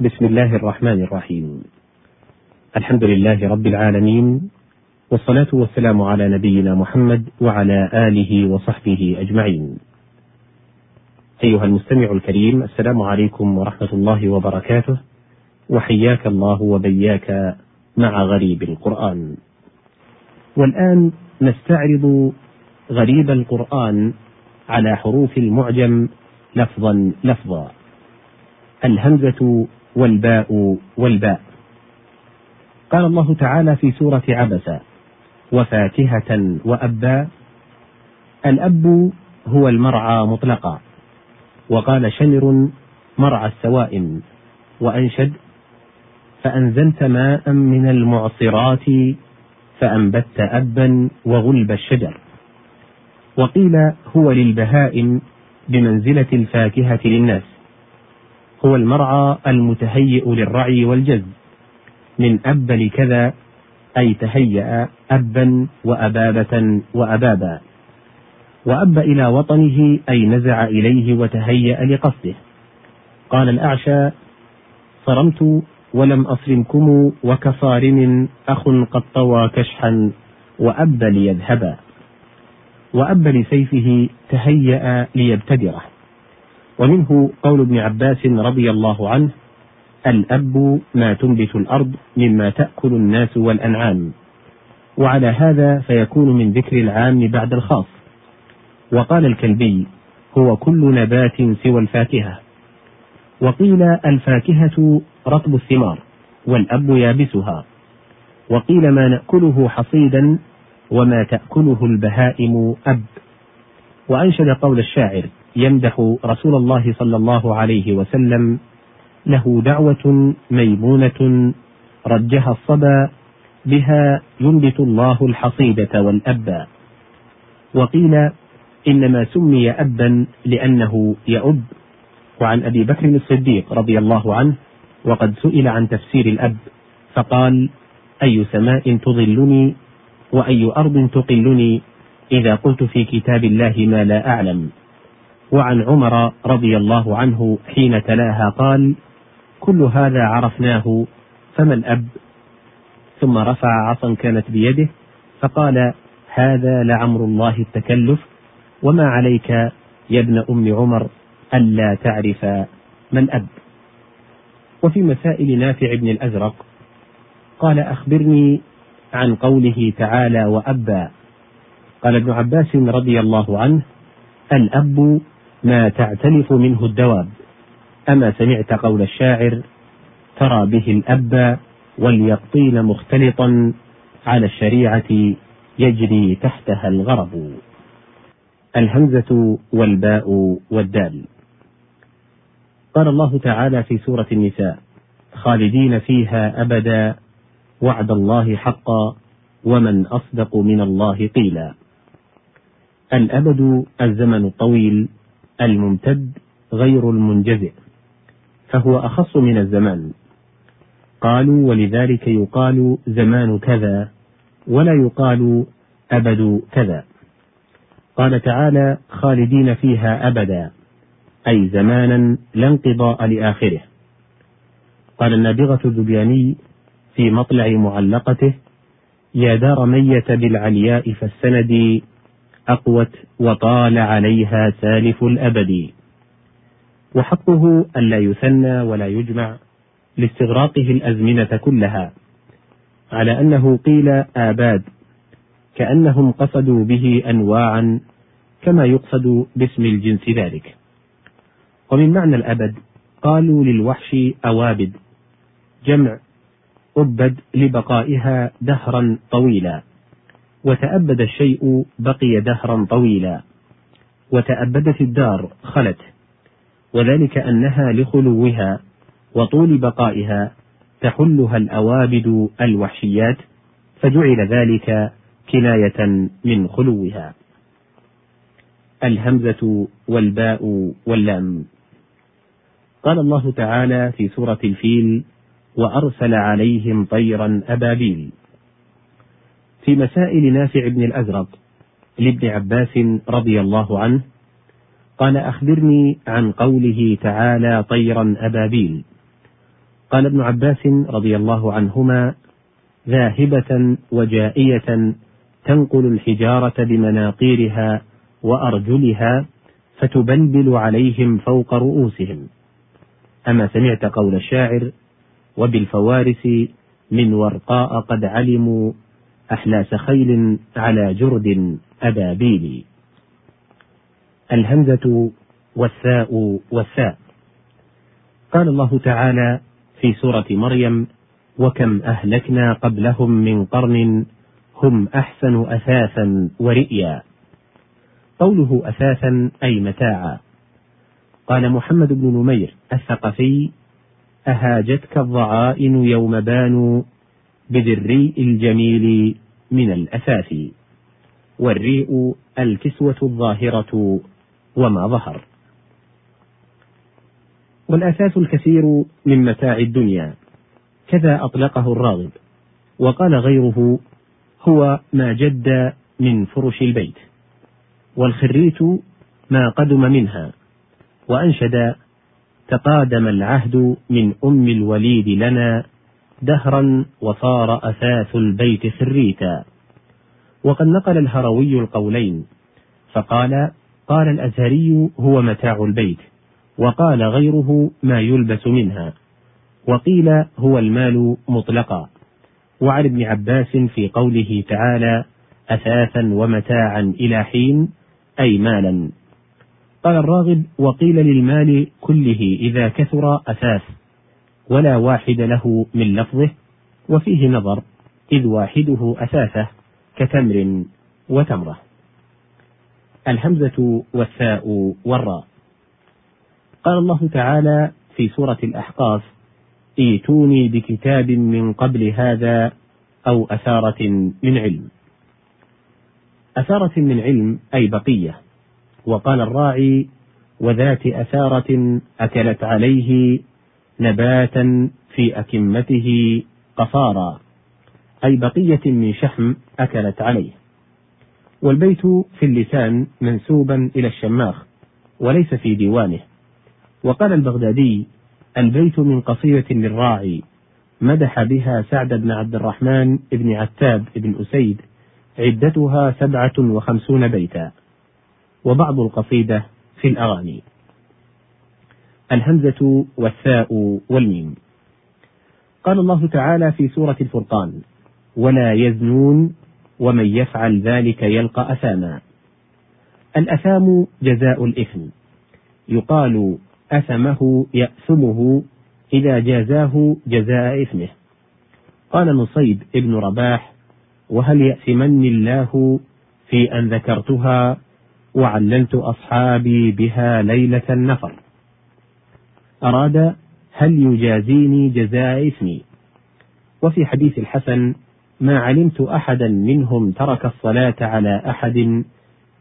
بسم الله الرحمن الرحيم. الحمد لله رب العالمين، والصلاة والسلام على نبينا محمد وعلى آله وصحبه أجمعين. أيها المستمع الكريم، السلام عليكم ورحمة الله وبركاته، وحياك الله وبياك مع غريب القرآن. والآن نستعرض غريب القرآن على حروف المعجم لفظا لفظا، الهمزة والباء والباء. قال الله تعالى في سورة عبس: وفاكهة وأبا. الأب هو المرعى مطلقا، وقال شمر مرعى السوائم. وأنشد: فأنزلت ماء من المعصرات فأنبت أبا وغلب الشجر. وقيل هو للبهائم بمنزلة الفاكهة للناس، هو المرعى المتهيئ للرعي والجز، من أب لكذا أي تهيأ أبا وأبابة وأبابا. وأب إلى وطنه أي نزع إليه وتهيأ لقصده. قال الأعشى: صرمت ولم أصرمكم وكصارم أخ قد طوى كشحا وأب ليذهبا. وأب لسيفه تهيأ ليبتدره. ومنه قول ابن عباس رضي الله عنه: الأب ما تنبت الأرض مما تأكل الناس والأنعام. وعلى هذا فيكون من ذكر العام بعد الخاص. وقال الكلبي: هو كل نبات سوى الفاكهة. وقيل الفاكهة رطب الثمار والأب يابسها. وقيل ما نأكله حصيدا وما تأكله البهائم أب. وأنشد قول الشاعر يمدح رسول الله صلى الله عليه وسلم: له دعوة ميمونة رجها الصبا، بها ينبت الله الحصيدة والأبا. وقيل إنما سمي أبا لأنه يأب. وعن أبي بكر الصديق رضي الله عنه وقد سئل عن تفسير الأب فقال: أي سماء تظلني وأي أرض تقلني إذا قلت في كتاب الله ما لا أعلم. وعن عمر رضي الله عنه حين تلاها قال: كل هذا عرفناه فما الأب؟ ثم رفع عصا كانت بيده فقال: هذا لعمر الله التكلف، وما عليك يا ابن أم عمر ألا تعرف ما الأب. وفي مسائل نافع بن الأزرق قال: أخبرني عن قوله تعالى: وأبا. قال ابن عباس رضي الله عنه: الأب ما تعتلف منه الدواب، أما سمعت قول الشاعر: ترى به الأب واليقطين مختلطا، على الشريعة يجري تحتها الغرب. الهمزة والباء والدال. قال الله تعالى في سورة النساء: خالدين فيها أبدا وعد الله حقا ومن أصدق من الله قيلا. الأبد الزمن الطويل الممتد غير المنجزئ، فهو أخص من الزمان. قالوا: ولذلك يقال زمان كذا ولا يقال أبد كذا. قال تعالى: خالدين فيها أبدا، أي زمانا لا انقضاء لآخره. قال النابغة الذبياني في مطلع معلقته: يا دار ميت بالعلياء فالسند أقوت وطال عليها سالف الأبد. وحقه ألا يثنى ولا يجمع لاستغراقه الأزمنة كلها، على أنه قيل آباد، كأنهم قصدوا به أنواعا كما يقصد باسم الجنس ذلك. ومن معنى الأبد قالوا للوحش أوابد، جمع أبد لبقائها دهرا طويلا. وتأبد الشيء بقي دهرا طويلا. وتأبدت الدار خلت، وذلك أنها لخلوها وطول بقائها تحلها الأوابد الوحشيات، فجعل ذلك كناية من خلوها. الهمزة والباء واللام. قال الله تعالى في سورة الفيل: وأرسل عليهم طيرا أبابيل. في مسائل نافع بن الأزرق لابن عباس رضي الله عنه قال: أخبرني عن قوله تعالى: طيرا أبابيل. قال ابن عباس رضي الله عنهما: ذاهبة وجائية تنقل الحجارة بمناقيرها وأرجلها فتبلبل عليهم فوق رؤوسهم. أما سمعت قول الشاعر: وبالفوارس من ورقاء قد علموا أحلاس خيل على جرد أبابيل. الهمزة والثاء والثاء. قال الله تعالى في سورة مريم: وكم أهلكنا قبلهم من قرن هم أحسن أثاثا ورئيا. قوله أثاثا أي متاعا. قال محمد بن نمير الثقفي: أهاجتك الضعائن يوم بانوا بذريء الجميل من الأثاث. والريء الكسوة الظاهرة وما ظهر. والأثاث الكثير من متاع الدنيا، كذا أطلقه الراغب، وقال غيره: هو ما جد من فرش البيت، والخريت ما قدم منها. وأنشد: تقادم العهد من أم الوليد لنا دهرا وصار أثاث البيت خريتا. وقد نقل الهروي القولين، فقال: قال الأزهري: هو متاع البيت، وقال غيره: ما يلبس منها، وقيل: هو المال مطلقا. وعن ابن عباس في قوله تعالى: أثاثا ومتاعا إلى حين، أي مالا. قال الراغب: وقيل للمال كله إذا كثر أثاث، ولا واحد له من لفظه، وفيه نظر، إذ واحده أثاثه كتمر وتمرة. الهمزة والثاء والراء. قال الله تعالى في سورة الأحقاف: إيتوني بكتاب من قبل هذا أو أثارة من علم. أثارة من علم أي بقية. وقال الراعي: وذات أثارة أكلت عليه نباتا في أكمته قصارا، أي بقية من شحم أكلت عليه. والبيت في اللسان منسوبا إلى الشماخ وليس في ديوانه. وقال البغدادي: البيت من قصيدة للراعي، مدح بها سعد بن عبد الرحمن بن عتاب بن أسيد، عدتها 57 بيتا. وبعض القصيدة في الأغاني. الهمزة والثاء والميم. قال الله تعالى في سورة الفرقان: ولا يزنون ومن يفعل ذلك يلقى أثاما. الأثام جزاء الإثم، يقال أثمه يأثمه إذا جازاه جزاء إثمه. قال نصيب ابن رباح: وهل يأثمني الله في أن ذكرتها وعللت أصحابي بها ليلة النفر. أراد: هل يجازيني جزاء إثمي. وفي حديث الحسن: ما علمت أحدا منهم ترك الصلاة على أحد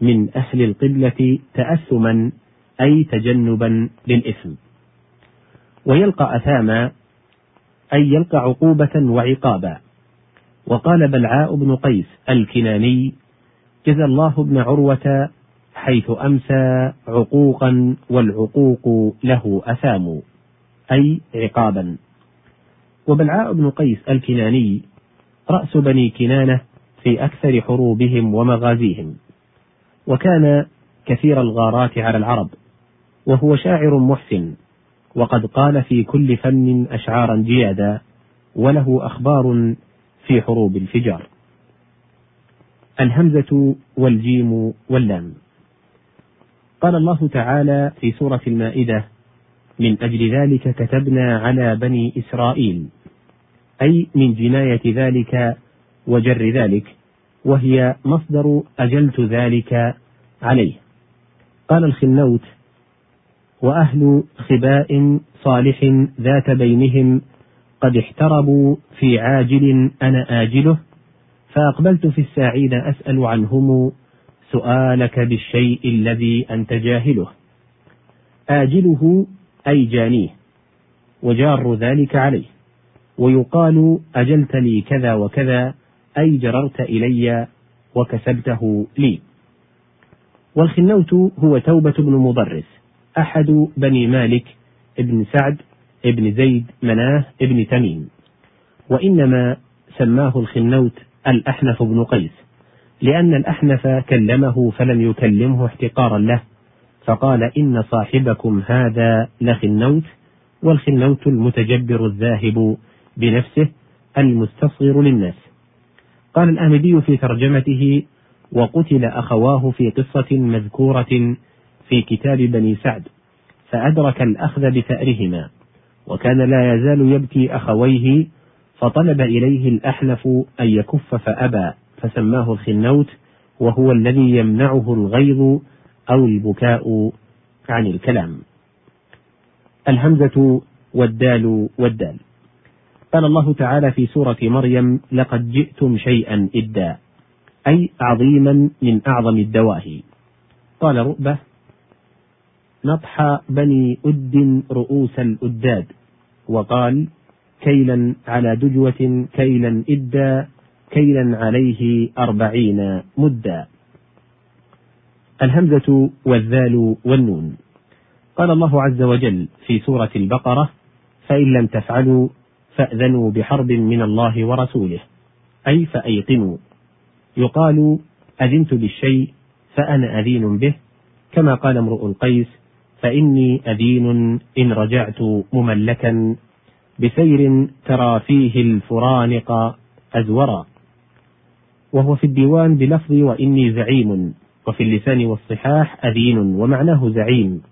من أهل القبلة تأثما، أي تجنبا للإثم. ويلقى أثاما أي يلقى عقوبة وعقابا. وقال بلعاء بن قيس الكناني: جزى الله بن عروة حيث أمسى عقوقا والعقوق له أثام، أي عقابا. وبلعاء بن قيس الكناني رأس بني كنانة في أكثر حروبهم ومغازيهم، وكان كثير الغارات على العرب، وهو شاعر محسن، وقد قال في كل فن أشعارا جيادا، وله أخبار في حروب الفجار. الهمزة والجيم واللام. قال الله تعالى في سورة المائدة: من أجل ذلك كتبنا على بني إسرائيل، أي من جناية ذلك وجر ذلك، وهي مصدر أجلت ذلك عليه. قال الخنوت: وأهل خباء صالح ذات بينهم قد احتربوا في عاجل أنا آجله، فأقبلت في الساعين أسأل عنهم سؤالك بالشيء الذي أنت جاهله. آجله أي جانيه، وجار ذلك عليه. ويقال: أجلت لي كذا وكذا، أي جررت إلي وكسبته لي. والخنوت هو توبة بن مضرس أحد بني مالك بن سعد ابن زيد مناه ابن تميم، وإنما سماه الخنوت الأحنف بن قيس، لأن الأحنف كلمه فلم يكلمه احتقارا له، فقال إن صاحبكم هذا لخنوت، والخنوت المتجبر الذاهب بنفسه المستصغر للناس. قال الآمدي في ترجمته: وقتل أخواه في قصة مذكورة في كتاب بني سعد، فأدرك الأخذ بثأرهما، وكان لا يزال يبكي أخويه، فطلب إليه الأحنف أن يكف فأبى، فسماه الخنوت، وهو الذي يمنعه الغيظ أو البكاء عن الكلام. الهمزة والدال والدال. قال الله تعالى في سورة مريم: لقد جئتم شيئا إدا، أي عظيما من أعظم الدواهي. قال رؤبة: نطح بني أد رؤوس الأداد، وقال: كيلا على دجوة كيلا إدا، كيلا عليه 40 مدا. الهمزة والذال والنون. قال الله عز وجل في سورة البقرة: فإن لم تفعلوا فأذنوا بحرب من الله ورسوله، أي فأيقنوا. يقال: أذنت بالشيء فأنا أذين به، كما قال امرؤ القيس: فإني أذين إن رجعت مملكا بسير ترى فيه الفرانق أزورا، وهو في الديوان بلفظ وإني زعيم، وفي اللسان والصحاح أذين ومعناه زعيم،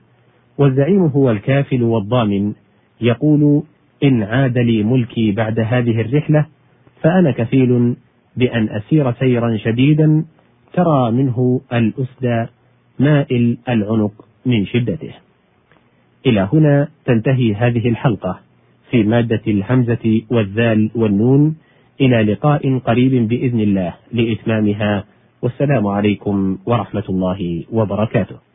والزعيم هو الكافل والضامن. يقول: إن عاد لي ملكي بعد هذه الرحلة فأنا كفيل بأن أسير سيرا شديدا ترى منه الأسد مائل العنق من شدته. إلى هنا تنتهي هذه الحلقة في مادة الهمزة والذال والنون، إلى لقاء قريب بإذن الله لإتمامها، والسلام عليكم ورحمة الله وبركاته.